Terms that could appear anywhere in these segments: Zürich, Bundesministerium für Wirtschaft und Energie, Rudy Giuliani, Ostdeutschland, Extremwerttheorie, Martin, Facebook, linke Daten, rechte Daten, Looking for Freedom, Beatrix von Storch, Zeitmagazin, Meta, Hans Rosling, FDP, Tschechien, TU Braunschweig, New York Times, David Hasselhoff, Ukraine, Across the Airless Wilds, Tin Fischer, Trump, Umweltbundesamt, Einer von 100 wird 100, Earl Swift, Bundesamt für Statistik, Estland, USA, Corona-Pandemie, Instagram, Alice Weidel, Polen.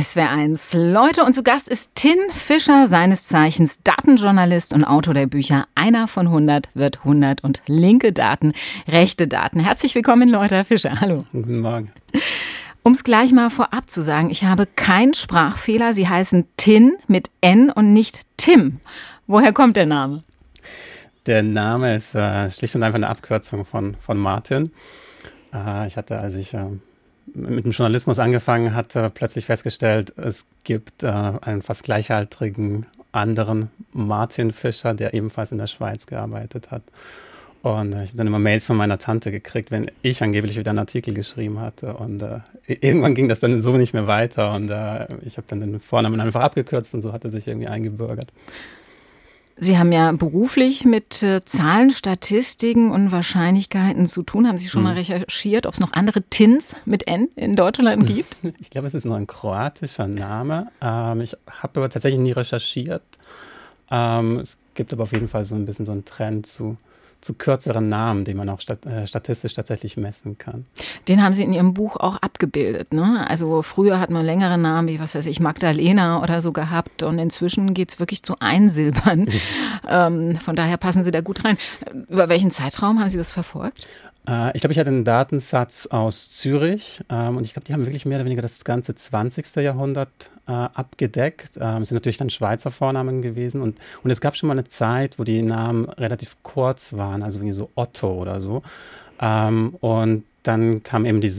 SWR1. Leute, und zu Gast ist Tin Fischer, seines Zeichens Datenjournalist und Autor der Bücher Einer von 100 wird 100 und linke Daten, rechte Daten. Herzlich willkommen, Leute. Herr Fischer, hallo. Guten Morgen. Um es gleich mal vorab zu sagen, ich habe keinen Sprachfehler. Sie heißen Tin mit N und nicht Tim. Woher kommt der Name? Der Name ist schlicht und einfach eine Abkürzung von Martin. Ich hatte, als ich mit dem Journalismus angefangen hatte, plötzlich festgestellt, es gibt einen fast gleichaltrigen anderen Martin Fischer, der ebenfalls in der Schweiz gearbeitet hat. Und ich habe dann immer Mails von meiner Tante gekriegt, wenn ich angeblich wieder einen Artikel geschrieben hatte. Und irgendwann ging das dann so nicht mehr weiter. Und ich habe dann den Vornamen einfach abgekürzt und so hat er sich irgendwie eingebürgert. Sie haben ja beruflich mit Zahlen, Statistiken und Wahrscheinlichkeiten zu tun. Haben Sie schon mal recherchiert, ob es noch andere Tins mit N in Deutschland gibt? Ich glaube, es ist noch ein kroatischer Name. Ich habe aber tatsächlich nie recherchiert. Es gibt aber auf jeden Fall so ein bisschen so einen Trend zu kürzeren Namen, den man auch statistisch tatsächlich messen kann. Den haben Sie in Ihrem Buch auch abgebildet, ne? Also früher hat man längere Namen wie, was weiß ich, Magdalena oder so gehabt und inzwischen geht es wirklich zu Einsilbern. Von daher passen Sie da gut rein. Über welchen Zeitraum haben Sie das verfolgt? Ich glaube, ich hatte einen Datensatz aus Zürich und ich glaube, die haben wirklich mehr oder weniger das ganze 20. Jahrhundert abgedeckt. Es sind natürlich dann Schweizer Vornamen gewesen und es gab schon mal eine Zeit, wo die Namen relativ kurz waren, also irgendwie so Otto oder so. Und dann kamen eben die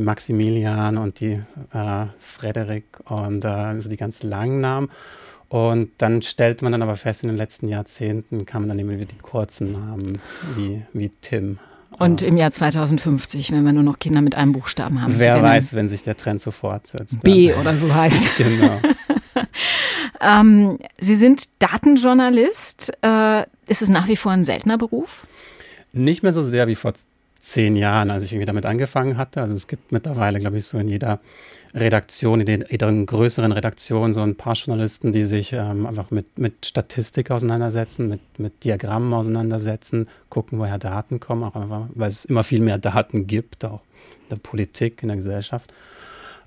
Maximilian und die Frederik und also die ganz langen Namen. Und dann stellte man dann aber fest, in den letzten Jahrzehnten kamen dann eben wieder die kurzen Namen wie Tim. Und im Jahr 2050, wenn wir nur noch Kinder mit einem Buchstaben haben. Wer weiß, wenn sich der Trend so fortsetzt. B dann. Oder so heißt. Genau. Sie sind Datenjournalist. Ist es nach wie vor ein seltener Beruf? Nicht mehr so sehr wie vor 10 Jahren, als ich irgendwie damit angefangen hatte. Also es gibt mittlerweile, glaube ich, so in jeder Redaktion, in jeder größeren Redaktion so ein paar Journalisten, die sich einfach mit Statistik auseinandersetzen, mit Diagrammen auseinandersetzen, gucken, woher Daten kommen, auch einfach, weil es immer viel mehr Daten gibt, auch in der Politik, in der Gesellschaft.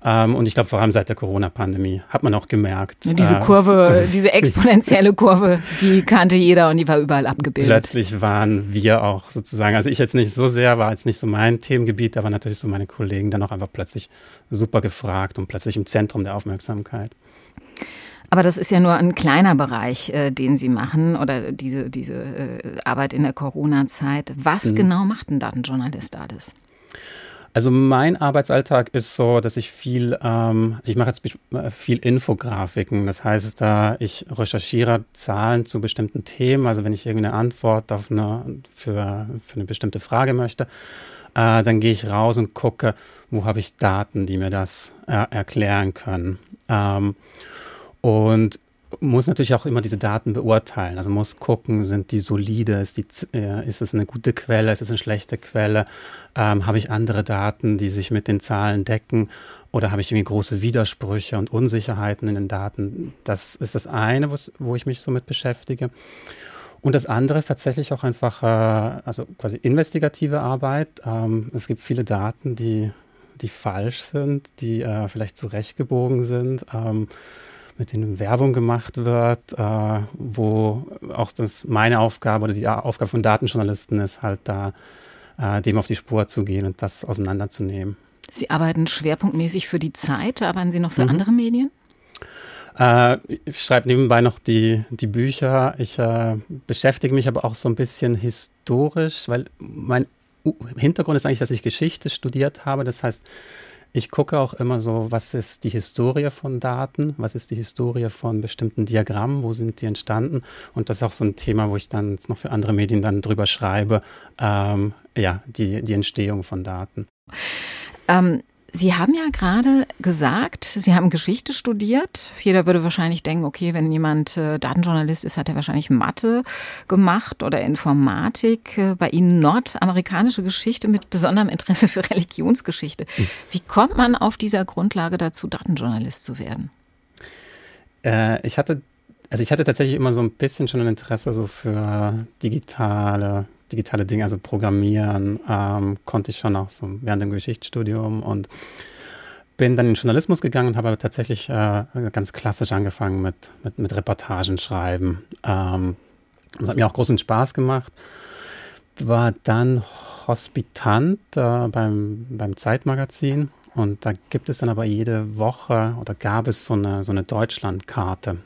Und ich glaube, vor allem seit der Corona-Pandemie hat man auch gemerkt. Ja, diese Kurve, diese exponentielle Kurve, die kannte jeder und die war überall abgebildet. Plötzlich waren wir auch sozusagen, also ich jetzt nicht so sehr, war jetzt nicht so mein Themengebiet, aber natürlich so meine Kollegen dann auch einfach plötzlich super gefragt und plötzlich im Zentrum der Aufmerksamkeit. Aber das ist ja nur ein kleiner Bereich, den Sie machen oder diese Arbeit in der Corona-Zeit. Was genau macht ein Datenjournalist alles? Also mein Arbeitsalltag ist so, dass ich ich mache jetzt viel Infografiken. Das heißt, ich recherchiere Zahlen zu bestimmten Themen. Also wenn ich irgendeine Antwort für eine bestimmte Frage möchte, dann gehe ich raus und gucke, wo habe ich Daten, die mir das erklären können. Und muss natürlich auch immer diese Daten beurteilen, also muss gucken, sind die solide, ist es eine gute Quelle, ist es eine schlechte Quelle, habe ich andere Daten, die sich mit den Zahlen decken oder habe ich irgendwie große Widersprüche und Unsicherheiten in den Daten. Das ist das eine, wo ich mich so mit beschäftige. Und das andere ist tatsächlich auch einfach, also quasi investigative Arbeit. Es gibt viele Daten, die falsch sind, die vielleicht zurechtgebogen sind, mit denen Werbung gemacht wird, wo auch das meine Aufgabe oder die Aufgabe von Datenjournalisten ist, halt da dem auf die Spur zu gehen und das auseinanderzunehmen. Sie arbeiten schwerpunktmäßig für die Zeit, arbeiten Sie noch für andere Medien? Ich schreibe nebenbei noch die Bücher. Ich beschäftige mich aber auch so ein bisschen historisch, weil mein Hintergrund ist eigentlich, dass ich Geschichte studiert habe. Das heißt, ich gucke auch immer so, was ist die Historie von Daten, was ist die Historie von bestimmten Diagrammen, wo sind die entstanden? Und das ist auch so ein Thema, wo ich dann jetzt noch für andere Medien dann drüber schreibe, die Entstehung von Daten. Sie haben ja gerade gesagt, Sie haben Geschichte studiert. Jeder würde wahrscheinlich denken, okay, wenn jemand Datenjournalist ist, hat er wahrscheinlich Mathe gemacht oder Informatik. Bei Ihnen nordamerikanische Geschichte mit besonderem Interesse für Religionsgeschichte. Wie kommt man auf dieser Grundlage dazu, Datenjournalist zu werden? Ich hatte tatsächlich immer so ein bisschen schon ein Interesse so für digitale Dinge, also Programmieren, konnte ich schon auch so während dem Geschichtsstudium und bin dann in den Journalismus gegangen und habe tatsächlich ganz klassisch angefangen mit Reportagen schreiben. Das hat mir auch großen Spaß gemacht. War dann Hospitant beim Zeitmagazin. Und da gibt es dann aber jede Woche oder gab es so eine Deutschlandkarte.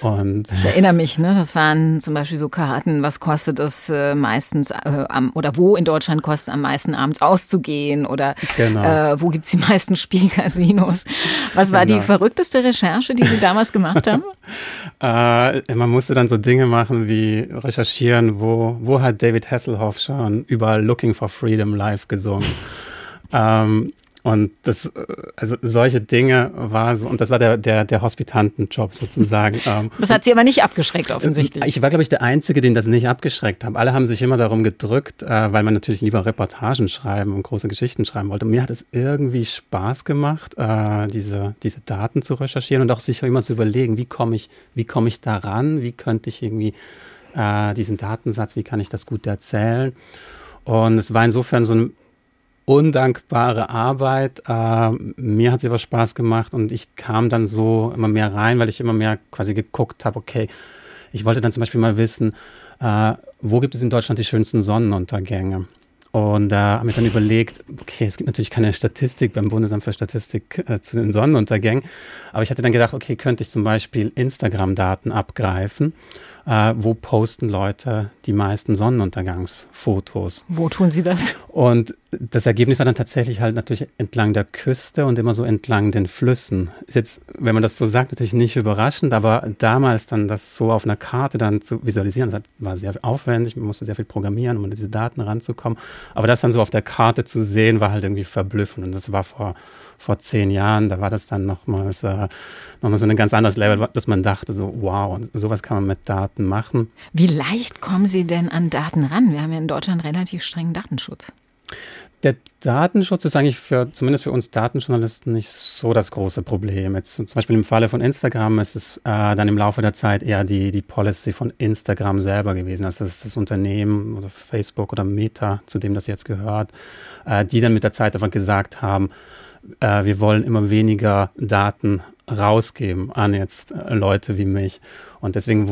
Ich erinnere mich, ne? Das waren zum Beispiel so Karten, was kostet es meistens oder wo in Deutschland kostet es am meisten abends auszugehen oder genau. Wo gibt es die meisten Spielcasinos? Was war die verrückteste Recherche, die Sie damals gemacht haben? Man musste dann so Dinge machen wie recherchieren, wo hat David Hasselhoff schon über Looking for Freedom live gesungen? Und das, also solche Dinge war so, und das war der Hospitantenjob sozusagen. Das hat Sie aber nicht abgeschreckt offensichtlich. Ich war, glaube ich, der Einzige, den das nicht abgeschreckt hat. Alle haben sich immer darum gedrückt, weil man natürlich lieber Reportagen schreiben und große Geschichten schreiben wollte. Und mir hat es irgendwie Spaß gemacht, diese Daten zu recherchieren und auch sich immer zu überlegen, wie komme ich daran, wie könnte ich irgendwie diesen Datensatz, wie kann ich das gut erzählen? Und es war insofern so ein undankbare Arbeit. Mir hat es aber Spaß gemacht und ich kam dann so immer mehr rein, weil ich immer mehr quasi geguckt habe, okay, ich wollte dann zum Beispiel mal wissen, wo gibt es in Deutschland die schönsten Sonnenuntergänge? Und da habe ich dann überlegt, okay, es gibt natürlich keine Statistik beim Bundesamt für Statistik zu den Sonnenuntergängen, aber ich hatte dann gedacht, okay, könnte ich zum Beispiel Instagram-Daten abgreifen? Wo posten Leute die meisten Sonnenuntergangsfotos? Wo tun sie das? Und das Ergebnis war dann tatsächlich halt natürlich entlang der Küste und immer so entlang den Flüssen. Ist jetzt, wenn man das so sagt, natürlich nicht überraschend, aber damals dann das so auf einer Karte dann zu visualisieren, das war sehr aufwendig, man musste sehr viel programmieren, um an diese Daten ranzukommen. Aber das dann so auf der Karte zu sehen, war halt irgendwie verblüffend. Und das war vor 10 Jahren, da war das dann nochmal so ein ganz anderes Level, dass man dachte so, wow, sowas kann man mit Daten machen. Wie leicht kommen Sie denn an Daten ran? Wir haben ja in Deutschland relativ strengen Datenschutz. Der Datenschutz ist eigentlich zumindest für uns Datenjournalisten nicht so das große Problem. Jetzt zum Beispiel im Falle von Instagram ist es dann im Laufe der Zeit eher die Policy von Instagram selber gewesen. Also das ist das Unternehmen oder Facebook oder Meta, zu dem das jetzt gehört, die dann mit der Zeit einfach gesagt haben, wir wollen immer weniger Daten rausgeben an jetzt Leute wie mich. Und deswegen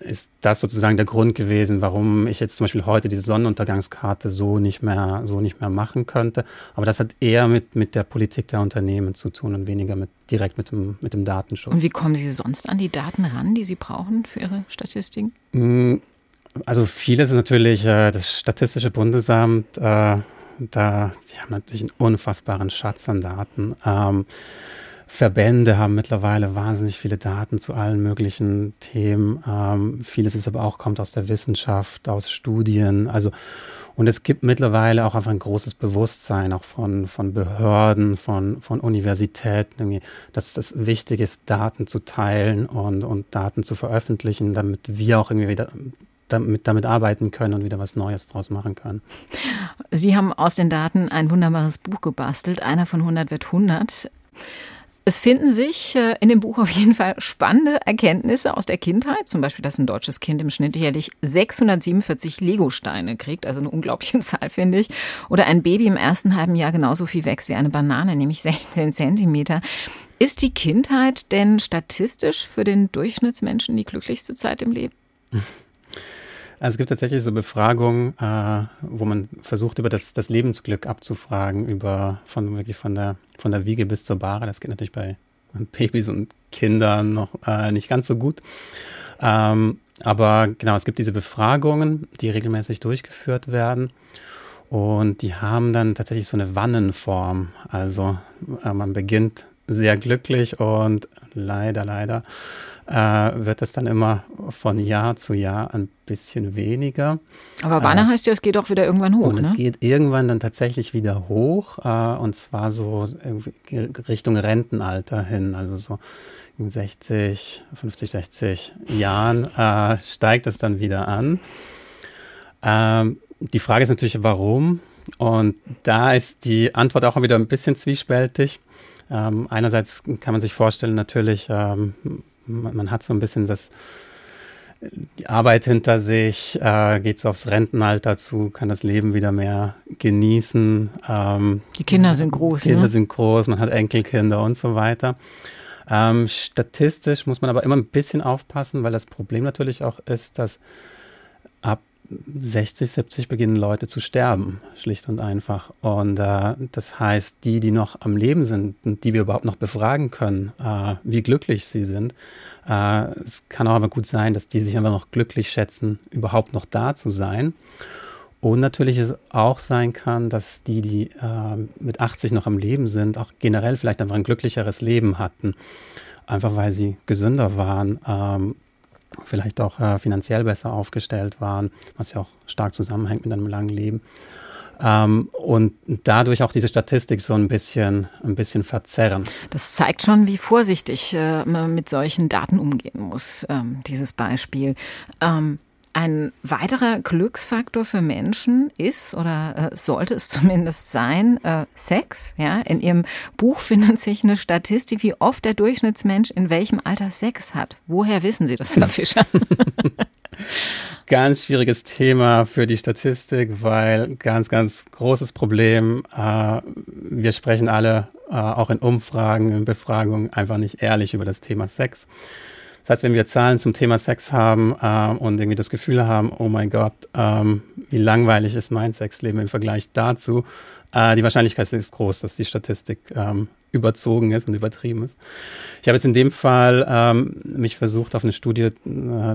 ist das sozusagen der Grund gewesen, warum ich jetzt zum Beispiel heute diese Sonnenuntergangskarte so nicht mehr machen könnte. Aber das hat eher mit der Politik der Unternehmen zu tun und weniger direkt mit dem Datenschutz. Und wie kommen Sie sonst an die Daten ran, die Sie brauchen für Ihre Statistiken? Also vieles ist natürlich das Statistische Bundesamt, sie haben natürlich einen unfassbaren Schatz an Daten. Verbände haben mittlerweile wahnsinnig viele Daten zu allen möglichen Themen. Vieles ist aber auch, kommt aus der Wissenschaft, aus Studien. Also, und es gibt mittlerweile auch einfach ein großes Bewusstsein, auch von Behörden, von Universitäten, dass es wichtig ist, Daten zu teilen und Daten zu veröffentlichen, damit wir auch irgendwie wieder damit arbeiten können und wieder was Neues draus machen können. Sie haben aus den Daten ein wunderbares Buch gebastelt. Einer von 100 wird 100. Es finden sich in dem Buch auf jeden Fall spannende Erkenntnisse aus der Kindheit. Zum Beispiel, dass ein deutsches Kind im Schnitt jährlich 647 Legosteine kriegt. Also eine unglaubliche Zahl, finde ich. Oder ein Baby im ersten halben Jahr genauso viel wächst wie eine Banane, nämlich 16 Zentimeter. Ist die Kindheit denn statistisch für den Durchschnittsmenschen die glücklichste Zeit im Leben? Also es gibt tatsächlich so Befragungen, wo man versucht, über das Lebensglück abzufragen, von der Wiege bis zur Bahre. Das geht natürlich bei Babys und Kindern noch nicht ganz so gut. Aber genau, es gibt diese Befragungen, die regelmäßig durchgeführt werden. Und die haben dann tatsächlich so eine Wannenform. Also man beginnt sehr glücklich und leider wird das dann immer von Jahr zu Jahr ein bisschen weniger. Aber Wanne heißt ja, es geht auch wieder irgendwann hoch, und es geht irgendwann dann tatsächlich wieder hoch, und zwar so Richtung Rentenalter hin, also so in 50, 60 Jahren steigt es dann wieder an. Die Frage ist natürlich, warum? Und da ist die Antwort auch wieder ein bisschen zwiespältig. Einerseits kann man sich vorstellen, natürlich, man hat so ein bisschen das die Arbeit hinter sich, geht's aufs Rentenalter zu, kann das Leben wieder mehr genießen. Die Kinder sind groß. Die Kinder sind groß, man hat Enkelkinder und so weiter. Statistisch muss man aber immer ein bisschen aufpassen, weil das Problem natürlich auch ist, dass ab 60, 70 beginnen Leute zu sterben, schlicht und einfach. Und das heißt, die noch am Leben sind und die wir überhaupt noch befragen können, wie glücklich sie sind. Es kann auch aber gut sein, dass die sich einfach noch glücklich schätzen, überhaupt noch da zu sein. Und natürlich es auch sein kann, dass die mit 80 noch am Leben sind, auch generell vielleicht einfach ein glücklicheres Leben hatten, einfach weil sie gesünder waren, vielleicht auch finanziell besser aufgestellt waren, was ja auch stark zusammenhängt mit einem langen Leben. Und dadurch auch diese Statistik so ein bisschen verzerren. Das zeigt schon, wie vorsichtig man mit solchen Daten umgehen muss, dieses Beispiel. Ein weiterer Glücksfaktor für Menschen ist oder sollte es zumindest sein, Sex. Ja? In Ihrem Buch findet sich eine Statistik, wie oft der Durchschnittsmensch in welchem Alter Sex hat. Woher wissen Sie das, Herr Fischer? Ganz schwieriges Thema für die Statistik, weil ganz, ganz großes Problem. Wir sprechen alle auch in Umfragen, in Befragungen einfach nicht ehrlich über das Thema Sex. Das heißt, wenn wir Zahlen zum Thema Sex haben und irgendwie das Gefühl haben, oh mein Gott, wie langweilig ist mein Sexleben im Vergleich dazu, die Wahrscheinlichkeit ist groß, dass die Statistik überzogen ist und übertrieben ist. Ich habe jetzt in dem Fall mich versucht, auf eine Studie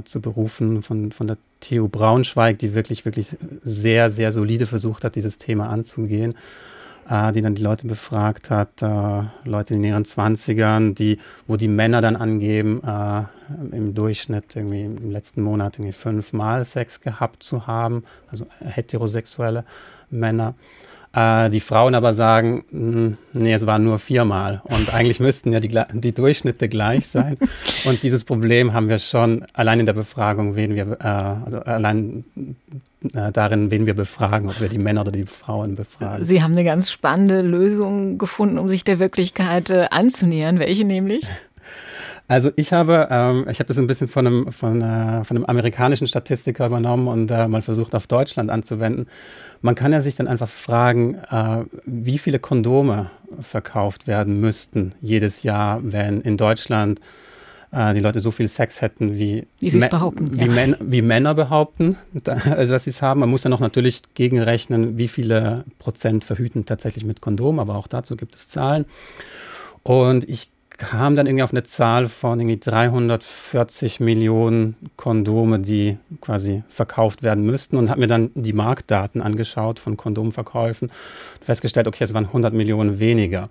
zu berufen von der TU Braunschweig, die wirklich, wirklich sehr, sehr solide versucht hat, dieses Thema anzugehen, die dann die Leute befragt hat, Leute in ihren 20ern, wo die Männer dann angeben, im Durchschnitt irgendwie im letzten Monat irgendwie 5-mal Sex gehabt zu haben, also heterosexuelle Männer. Die Frauen aber sagen, nee, es waren nur 4-mal und eigentlich müssten ja die Durchschnitte gleich sein. Und dieses Problem haben wir schon allein in der Befragung, wen wir befragen, ob wir die Männer oder die Frauen befragen. Sie haben eine ganz spannende Lösung gefunden, um sich der Wirklichkeit anzunähern. Welche nämlich? Also ich habe das ein bisschen von einem amerikanischen Statistiker übernommen und mal versucht, auf Deutschland anzuwenden. Man kann ja sich dann einfach fragen, wie viele Kondome verkauft werden müssten jedes Jahr, wenn in Deutschland die Leute so viel Sex hätten, wie Männer behaupten, dass sie es haben. Man muss ja noch natürlich gegenrechnen, wie viele Prozent verhüten tatsächlich mit Kondom, aber auch dazu gibt es Zahlen. Und ich kam dann irgendwie auf eine Zahl von irgendwie 340 Millionen Kondome, die quasi verkauft werden müssten, und habe mir dann die Marktdaten angeschaut von Kondomverkäufen und festgestellt, okay, es waren 100 Millionen weniger.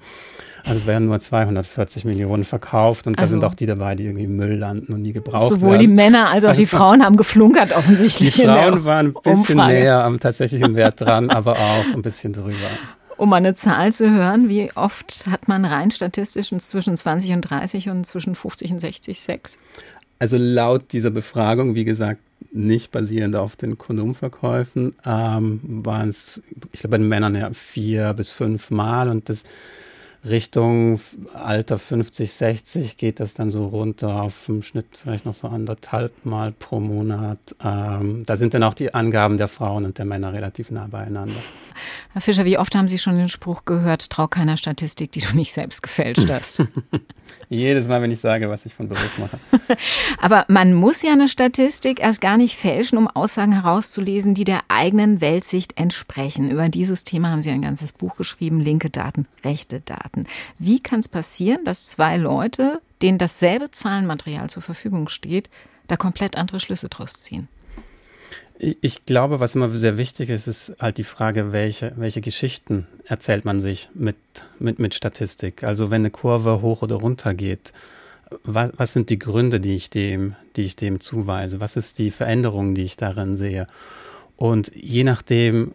Also es werden nur 240 Millionen verkauft und da sind auch die dabei, die irgendwie im Müll landen und nie gebraucht werden. Sowohl die Männer als auch die Frauen haben geflunkert offensichtlich. Die Frauen waren ein bisschen näher am tatsächlichen Wert dran, aber auch ein bisschen drüber. Um eine Zahl zu hören, wie oft hat man rein statistisch zwischen 20 und 30 und zwischen 50 und 60 Sex? Also laut dieser Befragung, wie gesagt, nicht basierend auf den Kondomverkäufen, waren es, ich glaube, bei den Männern ja 4 bis 5 Mal und das Richtung Alter 50, 60 geht das dann so runter auf im Schnitt vielleicht noch so 1,5 Mal pro Monat. Da sind dann auch die Angaben der Frauen und der Männer relativ nah beieinander. Herr Fischer, wie oft haben Sie schon den Spruch gehört, trau keiner Statistik, die du nicht selbst gefälscht hast? Jedes Mal, wenn ich sage, was ich von Beruf mache. Aber man muss ja eine Statistik erst gar nicht fälschen, um Aussagen herauszulesen, die der eigenen Weltsicht entsprechen. Über dieses Thema haben Sie ein ganzes Buch geschrieben, linke Daten, rechte Daten. Wie kann es passieren, dass 2 Leute, denen dasselbe Zahlenmaterial zur Verfügung steht, da komplett andere Schlüsse draus ziehen? Ich glaube, was immer sehr wichtig ist, ist halt die Frage, welche Geschichten erzählt man sich mit Statistik? Also wenn eine Kurve hoch oder runter geht, was sind die Gründe, die ich dem zuweise? Was ist die Veränderung, die ich darin sehe? Und je nachdem,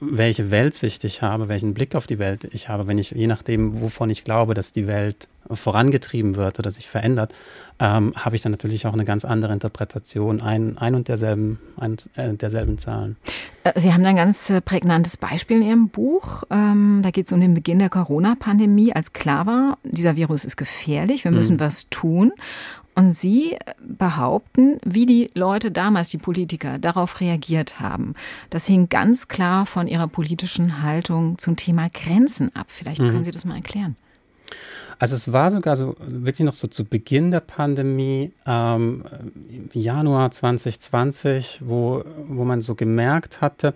welche Weltsicht ich habe, welchen Blick auf die Welt ich habe, je nachdem, wovon ich glaube, dass die Welt vorangetrieben wird oder sich verändert, habe ich dann natürlich auch eine ganz andere Interpretation derselben Zahlen. Sie haben ein ganz prägnantes Beispiel in Ihrem Buch. Da geht es um den Beginn der Corona-Pandemie, als klar war, dieser Virus ist gefährlich, wir müssen was tun. Und Sie behaupten, wie die Leute damals, die Politiker, darauf reagiert haben. Das hing ganz klar von Ihrer politischen Haltung zum Thema Grenzen ab. Vielleicht können Sie das mal erklären. Also es war sogar so wirklich noch so zu Beginn der Pandemie, Januar 2020, wo man so gemerkt hatte,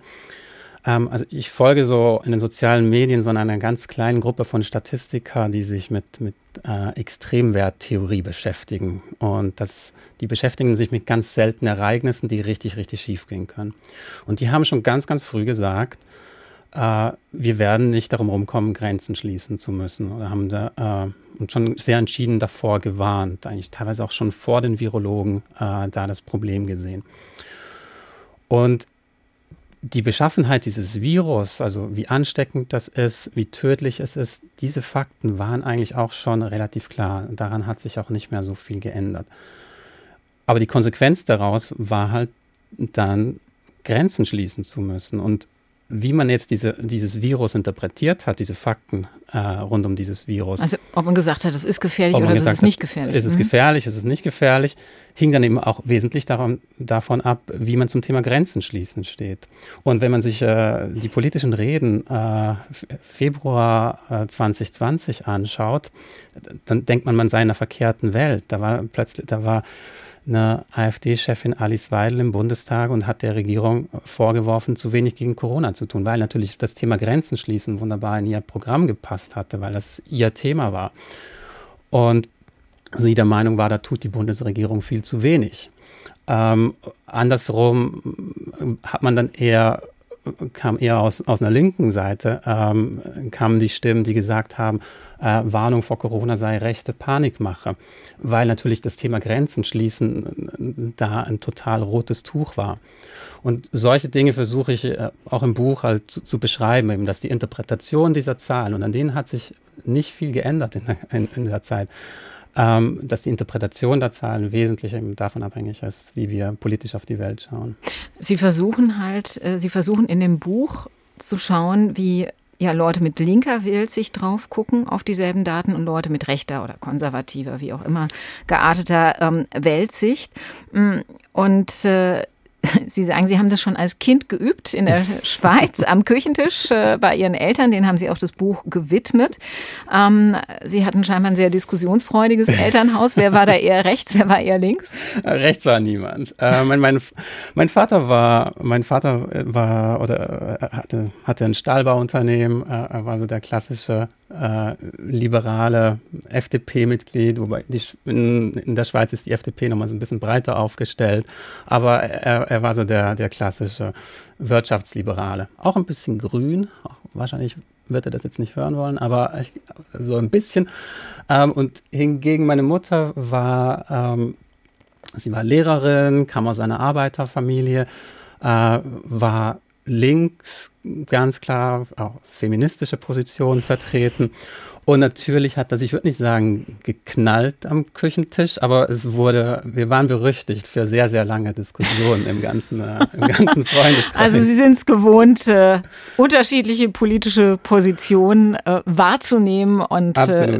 also ich folge so in den sozialen Medien so einer ganz kleinen Gruppe von Statistikern, die sich mit Extremwerttheorie beschäftigen. Und die beschäftigen sich mit ganz seltenen Ereignissen, die richtig, richtig schief gehen können. Und die haben schon ganz, ganz früh gesagt, wir werden nicht darum rumkommen, Grenzen schließen zu müssen. Oder haben da und schon sehr entschieden davor gewarnt, eigentlich teilweise auch schon vor den Virologen da das Problem gesehen. Und die Beschaffenheit dieses Virus, also wie ansteckend das ist, wie tödlich es ist, diese Fakten waren eigentlich auch schon relativ klar. Daran hat sich auch nicht mehr so viel geändert. Aber die Konsequenz daraus war halt dann, Grenzen schließen zu müssen. Und wie man jetzt dieses Virus interpretiert hat, diese Fakten rund um dieses Virus. Also ob man gesagt hat, das ist gefährlich oder das ist nicht gefährlich. Ist es gefährlich, ist es nicht gefährlich, hing dann eben auch wesentlich davon ab, wie man zum Thema Grenzen schließen steht. Und wenn man sich die politischen Reden Februar 2020 anschaut, dann denkt man sei in einer verkehrten Welt. Da war eine AfD-Chefin Alice Weidel im Bundestag und hat der Regierung vorgeworfen, zu wenig gegen Corona zu tun, weil natürlich das Thema Grenzen schließen wunderbar in ihr Programm gepasst hatte, weil das ihr Thema war. Und sie der Meinung war, da tut die Bundesregierung viel zu wenig. Andersrum hat man dann kam eher aus einer linken Seite, kamen die Stimmen, die gesagt haben, Warnung vor Corona sei rechte Panikmache, weil natürlich das Thema Grenzen schließen da ein total rotes Tuch war. Und solche Dinge versuche ich auch im Buch halt zu beschreiben, eben, dass die Interpretation dieser Zahlen, und an denen hat sich nicht viel geändert in der Zeit, dass die Interpretation der Zahlen wesentlich eben davon abhängig ist, wie wir politisch auf die Welt schauen. Sie versuchen in dem Buch zu schauen, wie ja Leute mit linker Welt sich drauf gucken auf dieselben Daten und Leute mit rechter oder konservativer, wie auch immer, gearteter Weltsicht. Und Sie sagen, Sie haben das schon als Kind geübt in der Schweiz am Küchentisch bei Ihren Eltern. Denen haben Sie auch das Buch gewidmet. Sie hatten scheinbar ein sehr diskussionsfreudiges Elternhaus. Wer war da eher rechts, wer war eher links? Rechts war niemand. Mein Vater hatte ein Stahlbauunternehmen. Er war so der klassische liberale FDP-Mitglied, wobei in der Schweiz ist die FDP nochmal so ein bisschen breiter aufgestellt, aber er war so der klassische Wirtschaftsliberale. Auch ein bisschen grün, wahrscheinlich wird er das jetzt nicht hören wollen, aber so ein bisschen. Und hingegen meine Mutter war Lehrerin, kam aus einer Arbeiterfamilie, war links ganz klar auch feministische Positionen vertreten. Und natürlich hat das, ich würde nicht sagen, geknallt am Küchentisch, aber wir waren berüchtigt für sehr, sehr lange Diskussionen im ganzen Freundeskreis. Also Sie sind es gewohnt, unterschiedliche politische Positionen wahrzunehmen und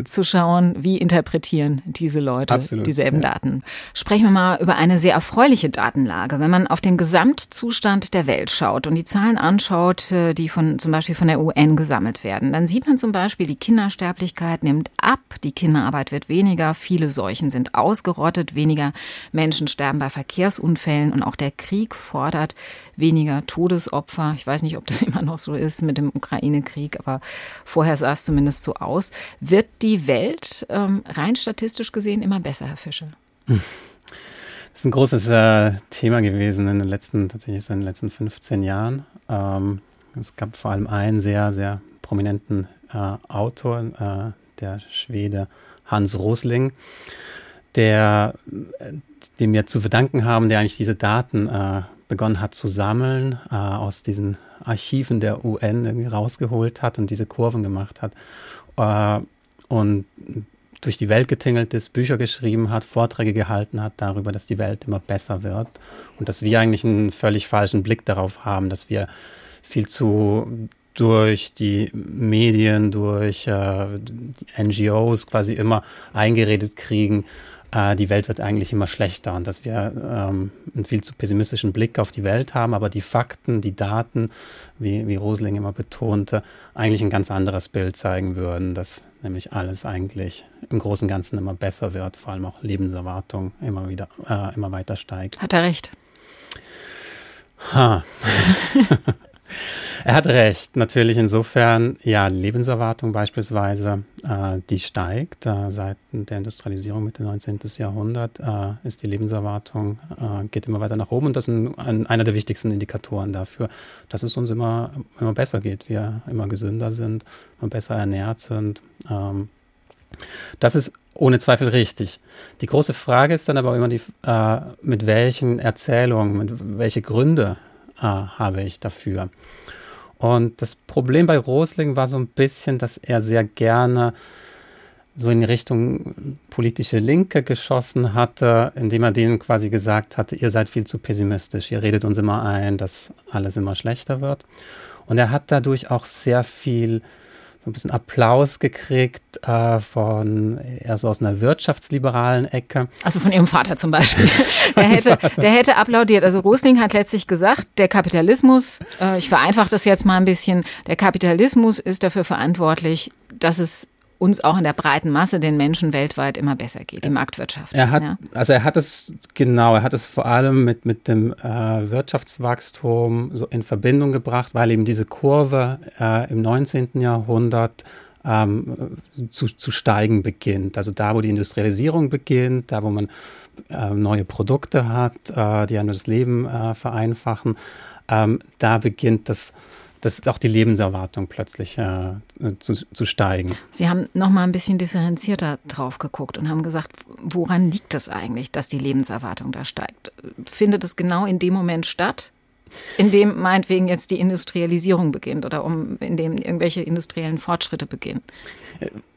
zu schauen, wie interpretieren diese Leute dieselben Daten. Sprechen wir mal über eine sehr erfreuliche Datenlage. Wenn man auf den Gesamtzustand der Welt schaut und die Zahlen anschaut, die zum Beispiel von der UN gesammelt werden, dann sieht man zum Beispiel, die Kindersterblichkeit nimmt ab, die Kinderarbeit wird weniger, viele Seuchen sind ausgerottet, weniger Menschen sterben bei Verkehrsunfällen und auch der Krieg fordert weniger Todesopfer. Ich weiß nicht, ob das immer noch so ist mit dem Ukraine-Krieg, aber vorher sah es zumindest so aus. Wird die Welt rein statistisch gesehen immer besser, Herr Fischer? Das ist ein großes Thema gewesen in den letzten 15 Jahren. Es gab vor allem einen sehr, sehr prominenten Autor, der Schwede Hans Rosling, dem wir zu verdanken haben, der eigentlich diese Daten begonnen hat zu sammeln, aus diesen Archiven der UN irgendwie rausgeholt hat und diese Kurven gemacht hat und durch die Welt getingelt ist, Bücher geschrieben hat, Vorträge gehalten hat darüber, dass die Welt immer besser wird und dass wir eigentlich einen völlig falschen Blick darauf haben, dass wir viel zu durch die Medien, durch die NGOs quasi immer eingeredet kriegen, die Welt wird eigentlich immer schlechter und dass wir einen viel zu pessimistischen Blick auf die Welt haben, aber die Fakten, die Daten, wie Rosling immer betonte, eigentlich ein ganz anderes Bild zeigen würden, dass nämlich alles eigentlich im Großen und Ganzen immer besser wird, vor allem auch Lebenserwartung immer weiter steigt. Hat er recht? Ha. Er hat recht, natürlich insofern, ja, Lebenserwartung beispielsweise, die steigt. Seit der Industrialisierung Mitte 19. Jahrhundert ist die Lebenserwartung, geht immer weiter nach oben und das ist einer der wichtigsten Indikatoren dafür, dass es uns immer besser geht, wir immer gesünder sind, immer besser ernährt sind. Das ist ohne Zweifel richtig. Die große Frage ist dann aber immer die, mit welchen Erzählungen, welche Gründe habe ich dafür. Und das Problem bei Rosling war so ein bisschen, dass er sehr gerne so in die Richtung politische Linke geschossen hatte, indem er denen quasi gesagt hatte, ihr seid viel zu pessimistisch, ihr redet uns immer ein, dass alles immer schlechter wird. Und er hat dadurch auch sehr viel, so ein bisschen Applaus gekriegt von eher so aus einer wirtschaftsliberalen Ecke. Also von ihrem Vater zum Beispiel. Der hätte applaudiert. Also Rosling hat letztlich gesagt, der Kapitalismus, ich vereinfache das jetzt mal ein bisschen, der Kapitalismus ist dafür verantwortlich, dass es uns auch in der breiten Masse, den Menschen weltweit immer besser geht, die Marktwirtschaft. Er hat es vor allem mit dem Wirtschaftswachstum so in Verbindung gebracht, weil eben diese Kurve im 19. Jahrhundert zu steigen beginnt. Also da, wo die Industrialisierung beginnt, da, wo man neue Produkte hat, die einem das Leben vereinfachen, da beginnt das, dass auch die Lebenserwartung plötzlich zu steigen. Sie haben nochmal ein bisschen differenzierter drauf geguckt und haben gesagt, woran liegt es eigentlich, dass die Lebenserwartung da steigt? Findet es genau in dem Moment statt, in dem meinetwegen jetzt die Industrialisierung beginnt oder in dem irgendwelche industriellen Fortschritte beginnen?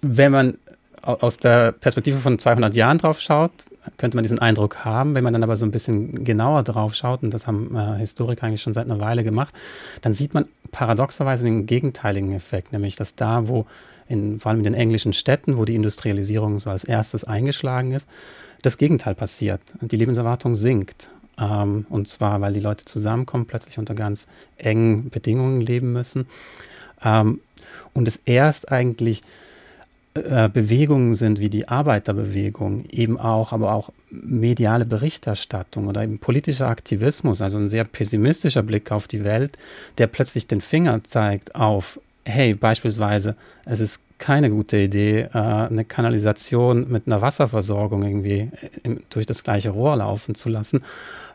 Wenn man aus der Perspektive von 200 Jahren drauf schaut, könnte man diesen Eindruck haben. Wenn man dann aber so ein bisschen genauer drauf schaut, und das haben Historiker eigentlich schon seit einer Weile gemacht, dann sieht man paradoxerweise den gegenteiligen Effekt, nämlich dass da, wo vor allem in den englischen Städten, wo die Industrialisierung so als erstes eingeschlagen ist, das Gegenteil passiert. Die Lebenserwartung sinkt. Und zwar, weil die Leute zusammenkommen, plötzlich unter ganz engen Bedingungen leben müssen. Und es erst eigentlich Bewegungen sind wie die Arbeiterbewegung, aber auch mediale Berichterstattung oder eben politischer Aktivismus, also ein sehr pessimistischer Blick auf die Welt, der plötzlich den Finger zeigt auf, hey, beispielsweise, es ist keine gute Idee, eine Kanalisation mit einer Wasserversorgung irgendwie durch das gleiche Rohr laufen zu lassen,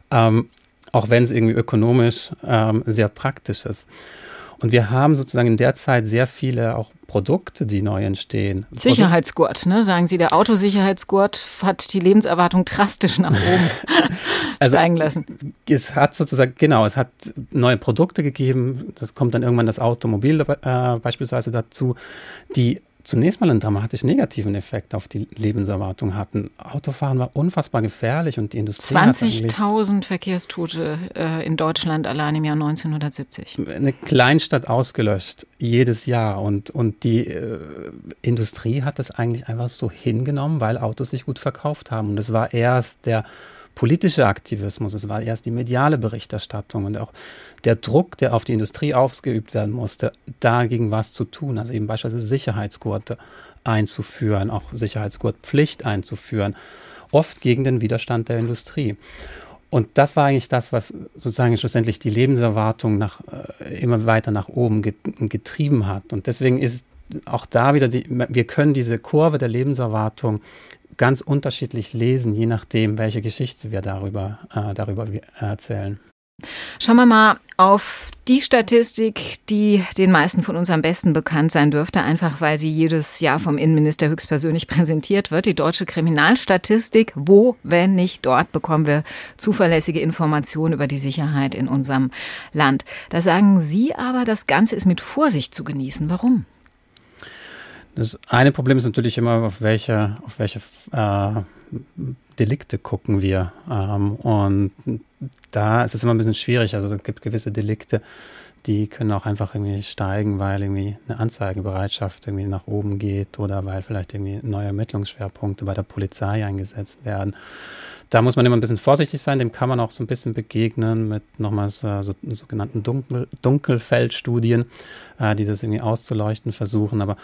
auch wenn es irgendwie ökonomisch sehr praktisch ist. Und wir haben sozusagen in der Zeit sehr viele auch Produkte, die neu entstehen. Sicherheitsgurt, ne? Sagen Sie, der Autosicherheitsgurt hat die Lebenserwartung drastisch nach oben steigen lassen. Es hat sozusagen, es hat neue Produkte gegeben. Das kommt dann irgendwann das Automobil beispielsweise dazu, die zunächst mal einen dramatisch negativen Effekt auf die Lebenserwartung hatten. Autofahren war unfassbar gefährlich und die Industrie 20.000 Verkehrstote in Deutschland allein im Jahr 1970. Eine Kleinstadt ausgelöscht, jedes Jahr. Und die Industrie hat das eigentlich einfach so hingenommen, weil Autos sich gut verkauft haben. Und es war erst der politische Aktivismus, es war erst die mediale Berichterstattung und auch der Druck, der auf die Industrie ausgeübt werden musste, dagegen was zu tun, also eben beispielsweise Sicherheitsgurte einzuführen, auch Sicherheitsgurtpflicht einzuführen, oft gegen den Widerstand der Industrie. Und das war eigentlich das, was sozusagen schlussendlich die Lebenserwartung immer weiter nach oben getrieben hat. Und deswegen ist auch da wieder, wir können diese Kurve der Lebenserwartung ganz unterschiedlich lesen, je nachdem, welche Geschichte wir darüber erzählen. Schauen wir mal auf die Statistik, die den meisten von uns am besten bekannt sein dürfte, einfach weil sie jedes Jahr vom Innenminister höchstpersönlich präsentiert wird. Die deutsche Kriminalstatistik. Wo, wenn nicht dort, bekommen wir zuverlässige Informationen über die Sicherheit in unserem Land. Da sagen Sie aber, das Ganze ist mit Vorsicht zu genießen. Warum? Das eine Problem ist natürlich immer, auf welche Delikte gucken wir. Und da ist es immer ein bisschen schwierig. Also es gibt gewisse Delikte, die können auch einfach irgendwie steigen, weil irgendwie eine Anzeigebereitschaft irgendwie nach oben geht oder weil vielleicht irgendwie neue Ermittlungsschwerpunkte bei der Polizei eingesetzt werden. Da muss man immer ein bisschen vorsichtig sein, dem kann man auch so ein bisschen begegnen mit nochmals sogenannten Dunkelfeldstudien, die das irgendwie auszuleuchten versuchen, aber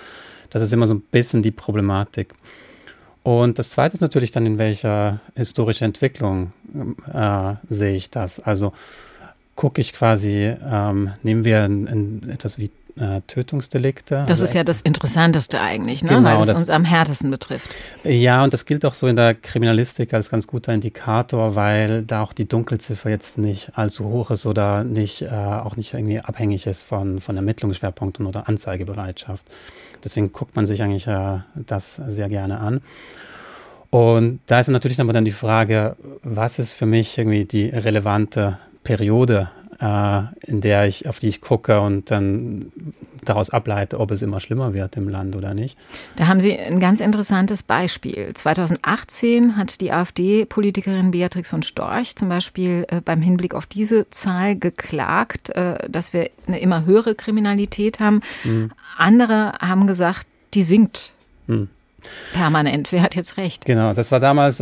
das ist immer so ein bisschen die Problematik. Und das Zweite ist natürlich dann, in welcher historischen Entwicklung sehe ich das. Also gucke ich quasi, nehmen wir etwas wie Tötungsdelikte. Das also ist ja das Interessanteste eigentlich, ne? Genau, weil das uns am härtesten betrifft. Ja, und das gilt auch so in der Kriminalistik als ganz guter Indikator, weil da auch die Dunkelziffer jetzt nicht allzu hoch ist oder nicht, auch nicht irgendwie abhängig ist von Ermittlungsschwerpunkten oder Anzeigebereitschaft. Deswegen guckt man sich eigentlich das sehr gerne an. Und da ist natürlich dann die Frage, was ist für mich irgendwie die relevante Periode, in der auf die ich gucke und dann daraus ableite, ob es immer schlimmer wird im Land oder nicht. Da haben Sie ein ganz interessantes Beispiel. 2018 hat die AfD-Politikerin Beatrix von Storch zum Beispiel beim Hinblick auf diese Zahl geklagt, dass wir eine immer höhere Kriminalität haben. Mhm. Andere haben gesagt, die sinkt permanent. Wer hat jetzt recht? Genau, das war damals...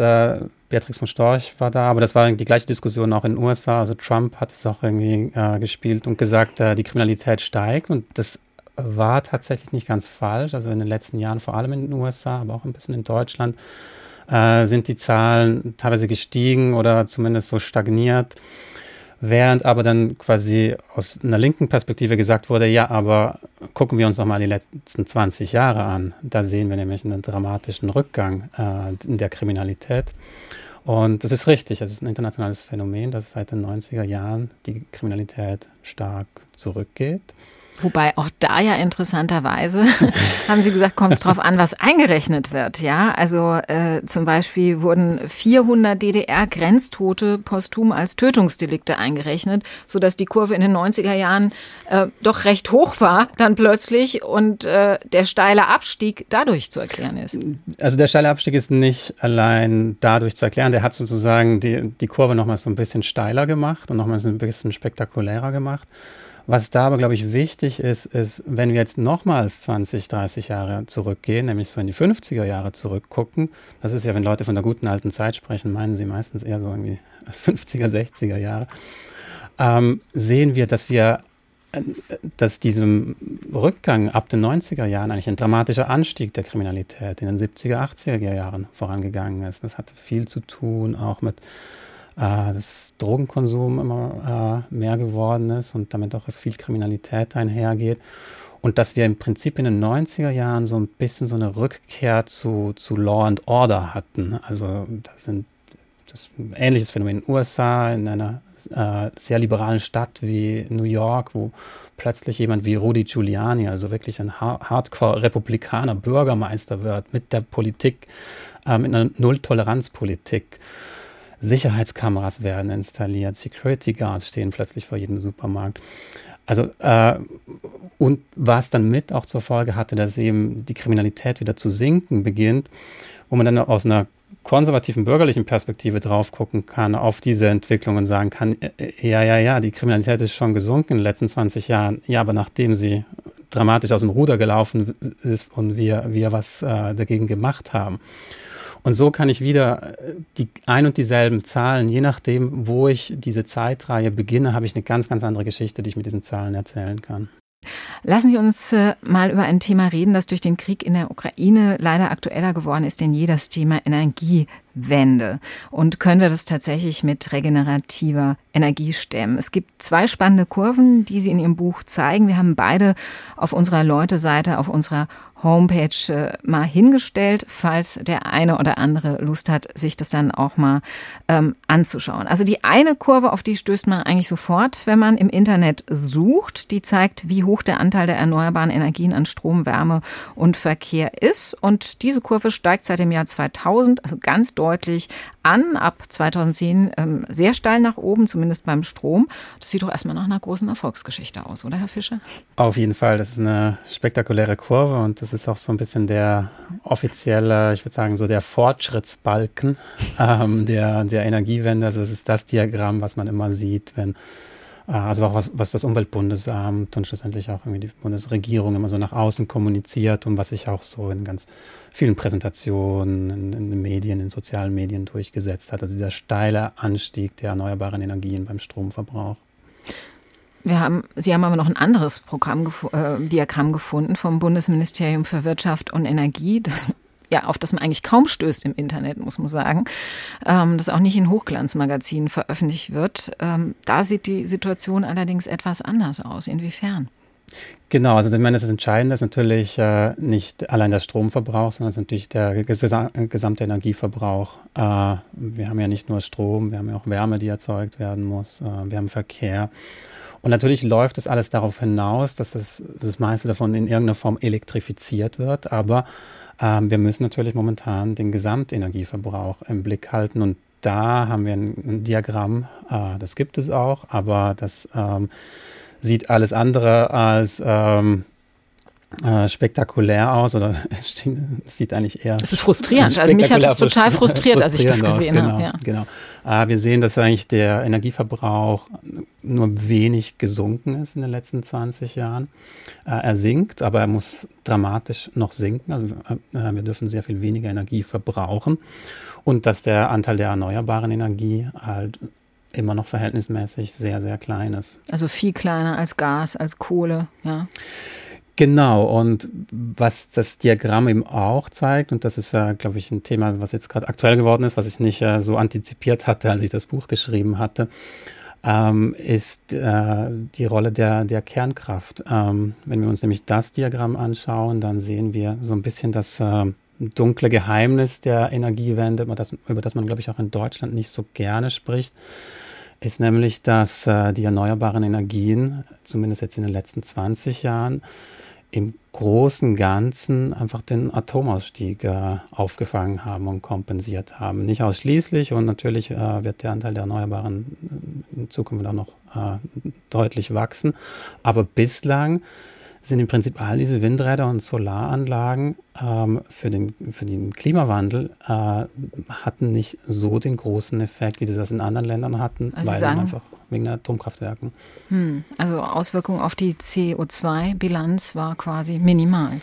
Beatrix von Storch war da, aber das war die gleiche Diskussion auch in den USA. Also Trump hat es auch irgendwie gespielt und gesagt, die Kriminalität steigt. Und das war tatsächlich nicht ganz falsch. Also in den letzten Jahren, vor allem in den USA, aber auch ein bisschen in Deutschland, sind die Zahlen teilweise gestiegen oder zumindest so stagniert. Während aber dann quasi aus einer linken Perspektive gesagt wurde, ja, aber gucken wir uns noch mal die letzten 20 Jahre an. Da sehen wir nämlich einen dramatischen Rückgang in der Kriminalität. Und das ist richtig, es ist ein internationales Phänomen, dass seit den 90er Jahren die Kriminalität stark zurückgeht. Wobei auch da ja interessanterweise, haben Sie gesagt, kommt es drauf an, was eingerechnet wird. Ja, also zum Beispiel wurden 400 DDR-Grenztote posthum als Tötungsdelikte eingerechnet, sodass die Kurve in den 90er Jahren doch recht hoch war dann plötzlich und der steile Abstieg dadurch zu erklären ist. Also der steile Abstieg ist nicht allein dadurch zu erklären, der hat sozusagen die Kurve nochmal so ein bisschen steiler gemacht und nochmal so ein bisschen spektakulärer gemacht. Was da aber, glaube ich, wichtig ist, ist, wenn wir jetzt nochmals 20, 30 Jahre zurückgehen, nämlich so in die 50er Jahre zurückgucken, das ist ja, wenn Leute von der guten alten Zeit sprechen, meinen sie meistens eher so irgendwie 50er, 60er Jahre, sehen wir, dass diesem Rückgang ab den 90er Jahren eigentlich ein dramatischer Anstieg der Kriminalität in den 70er, 80er Jahren vorangegangen ist. Das hatte viel zu tun auch mit dass Drogenkonsum immer mehr geworden ist und damit auch viel Kriminalität einhergeht. Und dass wir im Prinzip in den 90er Jahren so ein bisschen so eine Rückkehr zu Law and Order hatten. Also das ist ein ähnliches Phänomen in den USA, in einer sehr liberalen Stadt wie New York, wo plötzlich jemand wie Rudy Giuliani, also wirklich ein Hardcore-Republikaner Bürgermeister wird mit der Politik, mit einer Nulltoleranzpolitik. Sicherheitskameras werden installiert, Security Guards stehen plötzlich vor jedem Supermarkt. Also und was dann mit auch zur Folge hatte, dass eben die Kriminalität wieder zu sinken beginnt, wo man dann aus einer konservativen bürgerlichen Perspektive drauf gucken kann, auf diese Entwicklung und sagen kann, ja, die Kriminalität ist schon gesunken in den letzten 20 Jahren, ja, aber nachdem sie dramatisch aus dem Ruder gelaufen ist und wir was dagegen gemacht haben. Und so kann ich wieder die ein und dieselben Zahlen, je nachdem, wo ich diese Zeitreihe beginne, habe ich eine ganz, ganz andere Geschichte, die ich mit diesen Zahlen erzählen kann. Lassen Sie uns mal über ein Thema reden, das durch den Krieg in der Ukraine leider aktueller geworden ist denn je, das Thema Energiewende. Und können wir das tatsächlich mit regenerativer Energie stemmen? Es gibt zwei spannende Kurven, die Sie in Ihrem Buch zeigen. Wir haben beide auf unserer Leute-Seite, auf unserer Homepage mal hingestellt, falls der eine oder andere Lust hat, sich das dann auch mal anzuschauen. Also die eine Kurve, auf die stößt man eigentlich sofort, wenn man im Internet sucht, die zeigt, wie hoch der Anteil der erneuerbaren Energien an Strom, Wärme und Verkehr ist. Und diese Kurve steigt seit dem Jahr 2000, also ganz deutlich an, ab 2010 sehr steil nach oben, zumindest beim Strom. Das sieht doch erstmal nach einer großen Erfolgsgeschichte aus, oder Herr Fischer? Auf jeden Fall, das ist eine spektakuläre Kurve und das ist auch so ein bisschen der offizielle, ich würde sagen, so der Fortschrittsbalken der Energiewende. Also das ist das Diagramm, was man immer sieht, wenn also auch was das Umweltbundesamt und schlussendlich auch irgendwie die Bundesregierung immer so nach außen kommuniziert und was sich auch so in ganz vielen Präsentationen, in Medien, in sozialen Medien durchgesetzt hat. Also dieser steile Anstieg der erneuerbaren Energien beim Stromverbrauch. Sie haben aber noch ein anderes Diagramm gefunden vom Bundesministerium für Wirtschaft und Energie, das, ja, auf das man eigentlich kaum stößt im Internet, muss man sagen, das auch nicht in Hochglanzmagazinen veröffentlicht wird. Da sieht die Situation allerdings etwas anders aus. Inwiefern? Genau, also ich meine, das Entscheidende ist natürlich nicht allein der Stromverbrauch, sondern es ist natürlich der gesamte Energieverbrauch. Wir haben ja nicht nur Strom, wir haben ja auch Wärme, die erzeugt werden muss, wir haben Verkehr. Und natürlich läuft das alles darauf hinaus, dass das meiste davon in irgendeiner Form elektrifiziert wird. Aber wir müssen natürlich momentan den Gesamtenergieverbrauch im Blick halten. Und da haben wir ein Diagramm, das gibt es auch, aber das sieht alles andere als spektakulär aus. Oder es sieht eigentlich eher... Es ist frustrierend. Also mich hat es total frustriert, als ich das gesehen habe. Ja. Genau. Wir sehen, dass eigentlich der Energieverbrauch nur wenig gesunken ist in den letzten 20 Jahren. Er sinkt, aber er muss dramatisch noch sinken. Also wir dürfen sehr viel weniger Energie verbrauchen. Und dass der Anteil der erneuerbaren Energie halt immer noch verhältnismäßig sehr, sehr klein ist. Also viel kleiner als Gas, als Kohle, ja. Genau, und was das Diagramm eben auch zeigt, und das ist ja, glaube ich, ein Thema, was jetzt gerade aktuell geworden ist, was ich nicht so antizipiert hatte, als ich das Buch geschrieben hatte, ist die Rolle der Kernkraft. Wenn wir uns nämlich das Diagramm anschauen, dann sehen wir so ein bisschen das dunkle Geheimnis der Energiewende, über das man, glaube ich, auch in Deutschland nicht so gerne spricht, ist nämlich, dass die erneuerbaren Energien, zumindest jetzt in den letzten 20 Jahren, im großen Ganzen einfach den Atomausstieg aufgefangen haben und kompensiert haben. Nicht ausschließlich, und natürlich wird der Anteil der Erneuerbaren in Zukunft auch noch deutlich wachsen. Aber bislang sind im Prinzip all diese Windräder und Solaranlagen für den Klimawandel hatten nicht so den großen Effekt, wie sie das in anderen Ländern hatten, also weil einfach wegen der Atomkraftwerken. Also Auswirkung auf die CO2-Bilanz war quasi minimal.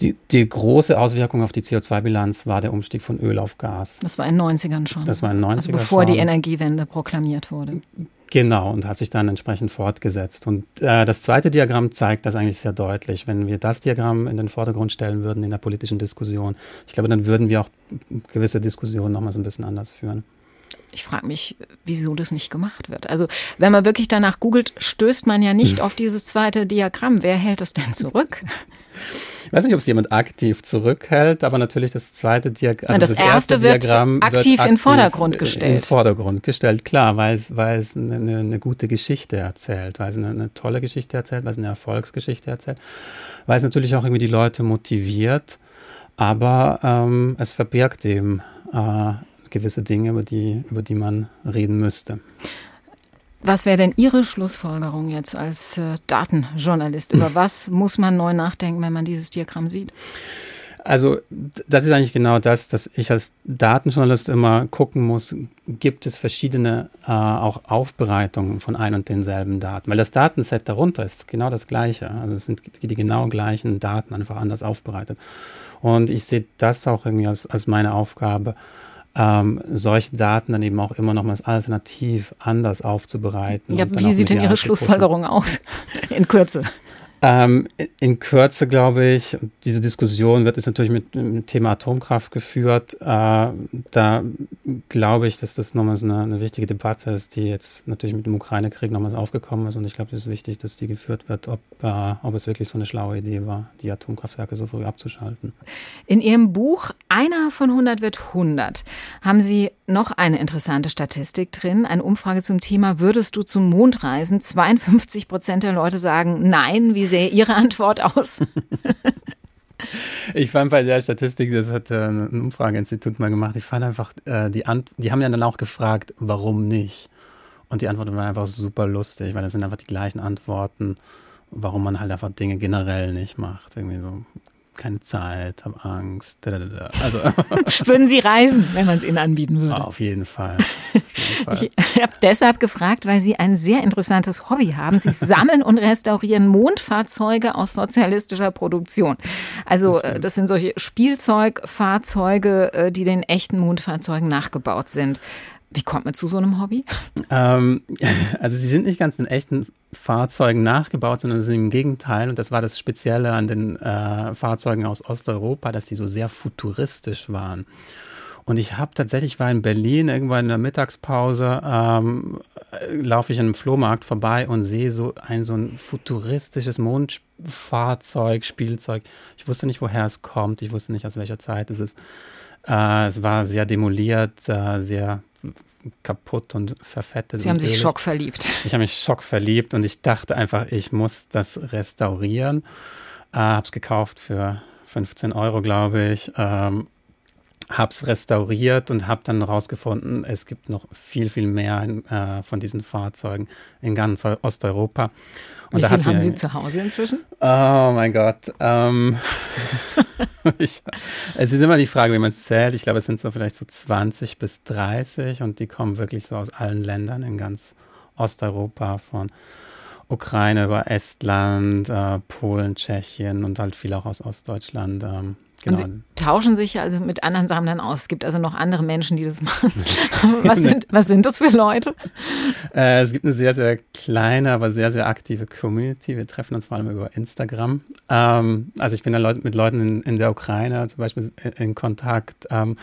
Die große Auswirkung auf die CO2-Bilanz war der Umstieg von Öl auf Gas. Das war in den 90ern schon. Also bevor die Energiewende proklamiert wurde. Genau, und hat sich dann entsprechend fortgesetzt. Und das zweite Diagramm zeigt das eigentlich sehr deutlich. Wenn wir das Diagramm in den Vordergrund stellen würden in der politischen Diskussion, ich glaube, dann würden wir auch gewisse Diskussionen nochmal so ein bisschen anders führen. Ich frage mich, wieso das nicht gemacht wird. Also wenn man wirklich danach googelt, stößt man ja nicht auf dieses zweite Diagramm. Wer hält es denn zurück? Ich weiß nicht, ob es jemand aktiv zurückhält, aber natürlich das zweite Diagramm. Also das erste Diagramm wird aktiv in den Vordergrund gestellt. Klar, weil es eine gute Geschichte erzählt, weil es eine tolle Geschichte erzählt, weil es eine Erfolgsgeschichte erzählt, weil es natürlich auch irgendwie die Leute motiviert, aber es verbirgt eben gewisse Dinge, über die man reden müsste. Was wäre denn Ihre Schlussfolgerung jetzt als Datenjournalist? Über was muss man neu nachdenken, wenn man dieses Diagramm sieht? Also das ist eigentlich genau das, dass ich als Datenjournalist immer gucken muss, gibt es verschiedene auch Aufbereitungen von ein und denselben Daten? Weil das Datenset darunter ist genau das gleiche. Also es sind die genau gleichen Daten, einfach anders aufbereitet. Und ich sehe das auch irgendwie als meine Aufgabe, solche Daten dann eben auch immer nochmals alternativ anders aufzubereiten. Ja, wie sieht denn Ihre Schlussfolgerung aus? In Kürze. In Kürze, glaube ich, diese Diskussion wird jetzt natürlich mit dem Thema Atomkraft geführt. Da glaube ich, dass das nochmals eine wichtige Debatte ist, die jetzt natürlich mit dem Ukraine-Krieg nochmals aufgekommen ist. Und ich glaube, es ist wichtig, dass die geführt wird, ob es wirklich so eine schlaue Idee war, die Atomkraftwerke so früh abzuschalten. In Ihrem Buch "Einer von 100 wird 100" haben Sie noch eine interessante Statistik drin. Eine Umfrage zum Thema "Würdest du zum Mond reisen?" 52% der Leute sagen nein. Wie sähe Ihre Antwort aus? Ich fand bei der Statistik, das hat ein Umfrageinstitut mal gemacht, ich fand einfach, die haben ja dann auch gefragt, warum nicht? Und die Antworten waren einfach super lustig, weil das sind einfach die gleichen Antworten, warum man halt einfach Dinge generell nicht macht. Irgendwie so keine Zeit, habe Angst. Also. Würden Sie reisen, wenn man es Ihnen anbieten würde? Auf jeden Fall. Ich habe deshalb gefragt, weil Sie ein sehr interessantes Hobby haben. Sie sammeln und restaurieren Mondfahrzeuge aus sozialistischer Produktion. Also das sind solche Spielzeugfahrzeuge, die den echten Mondfahrzeugen nachgebaut sind. Wie kommt man zu so einem Hobby? Also sie sind nicht ganz den echten Fahrzeugen nachgebaut, sondern sind im Gegenteil, und das war das Spezielle an den Fahrzeugen aus Osteuropa, dass die so sehr futuristisch waren. Und ich war in Berlin, irgendwann in der Mittagspause, laufe ich an einem Flohmarkt vorbei und sehe so ein futuristisches Mondfahrzeug, Spielzeug. Ich wusste nicht, woher es kommt, ich wusste nicht, aus welcher Zeit es ist. Es war sehr demoliert, sehr kaputt und verfettet. Sie haben sich schockverliebt. Ich habe mich schockverliebt und ich dachte einfach, ich muss das restaurieren. Habe es gekauft für 15 Euro, glaube ich. Habe es restauriert und habe dann herausgefunden, es gibt noch viel, viel mehr von diesen Fahrzeugen in ganz Osteuropa. Und wie viel haben Sie zu Hause inzwischen? Oh mein Gott. Es ist immer die Frage, wie man es zählt. Ich glaube, es sind so vielleicht so 20 bis 30 und die kommen wirklich so aus allen Ländern in ganz Osteuropa, von Ukraine über Estland, Polen, Tschechien und halt viel auch aus Ostdeutschland. Genau. Und sie tauschen sich also mit anderen Sammlern aus. Es gibt also noch andere Menschen, die das machen. Was sind das für Leute? Es gibt eine sehr, sehr kleine, aber sehr, sehr aktive Community. Wir treffen uns vor allem über Instagram. Also ich bin da mit Leuten in der Ukraine zum Beispiel in Kontakt. In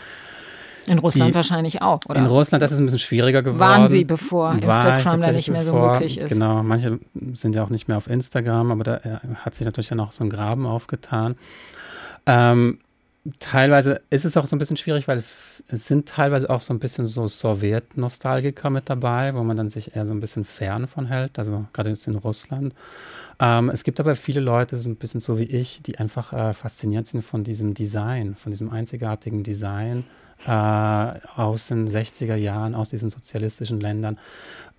Russland wahrscheinlich auch, oder? In Russland, das ist ein bisschen schwieriger geworden. Waren Sie, bevor Instagram da nicht mehr so möglich ist? Genau, manche sind ja auch nicht mehr auf Instagram, aber da hat sich natürlich dann auch so ein Graben aufgetan. Teilweise ist es auch so ein bisschen schwierig, weil es sind teilweise auch so ein bisschen so Sowjetnostalgiker mit dabei, wo man dann sich eher so ein bisschen fern von hält, also gerade jetzt in Russland. Es gibt aber viele Leute, so ein bisschen so wie ich, die einfach fasziniert sind von diesem Design, von diesem einzigartigen Design aus den 60er Jahren, aus diesen sozialistischen Ländern,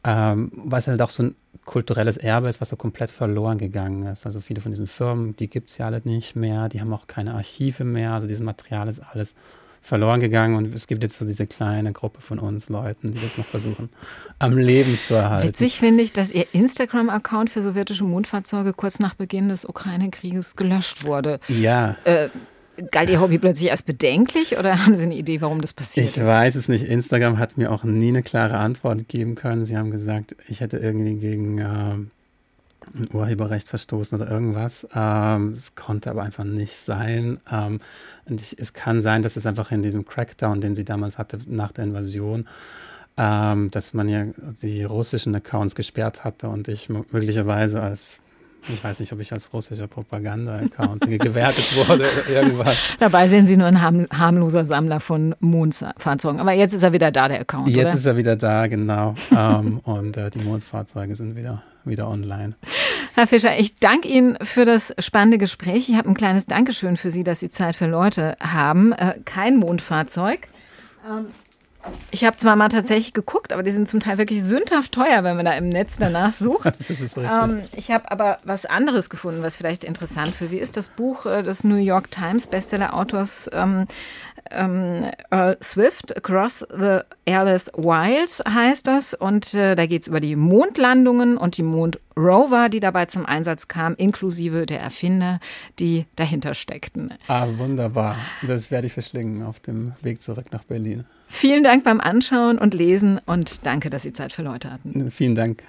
was halt auch so ein kulturelles Erbe ist, was so komplett verloren gegangen ist. Also viele von diesen Firmen, die gibt es ja alle nicht mehr, die haben auch keine Archive mehr, also dieses Material ist alles verloren gegangen und es gibt jetzt so diese kleine Gruppe von uns Leuten, die das noch versuchen, am Leben zu erhalten. Witzig finde ich, dass Ihr Instagram-Account für sowjetische Mondfahrzeuge kurz nach Beginn des Ukraine-Krieges gelöscht wurde. Ja. Galt Ihr Hobby plötzlich als bedenklich oder haben Sie eine Idee, warum das passiert ist? Ich weiß es nicht. Instagram hat mir auch nie eine klare Antwort geben können. Sie haben gesagt, ich hätte irgendwie gegen ein Urheberrecht verstoßen oder irgendwas. Das konnte aber einfach nicht sein. Und es kann sein, dass es einfach in diesem Crackdown, den sie damals hatte nach der Invasion, dass man ja die russischen Accounts gesperrt hatte und ich möglicherweise als... Ich weiß nicht, ob ich als russischer Propaganda-Account gewertet wurde oder irgendwas. Dabei sind Sie nur ein harmloser Sammler von Mondfahrzeugen. Aber jetzt ist er wieder da, der Account, oder? Jetzt ist er wieder da, genau. Und die Mondfahrzeuge sind wieder online. Herr Fischer, ich danke Ihnen für das spannende Gespräch. Ich habe ein kleines Dankeschön für Sie, dass Sie Zeit für Leute haben. Kein Mondfahrzeug. Ich habe zwar mal tatsächlich geguckt, aber die sind zum Teil wirklich sündhaft teuer, wenn man da im Netz danach sucht. Das ist richtig. Ich habe aber was anderes gefunden, was vielleicht interessant für Sie ist. Das Buch des New York Times Bestseller-Autors Earl Swift, Across the Airless Wilds heißt das. Und da geht es über die Mondlandungen und die Mondrover, die dabei zum Einsatz kamen, inklusive der Erfinder, die dahinter steckten. Ah, wunderbar. Das werde ich verschlingen auf dem Weg zurück nach Berlin. Vielen Dank beim Anschauen und Lesen und danke, dass Sie Zeit für Leute hatten. Vielen Dank.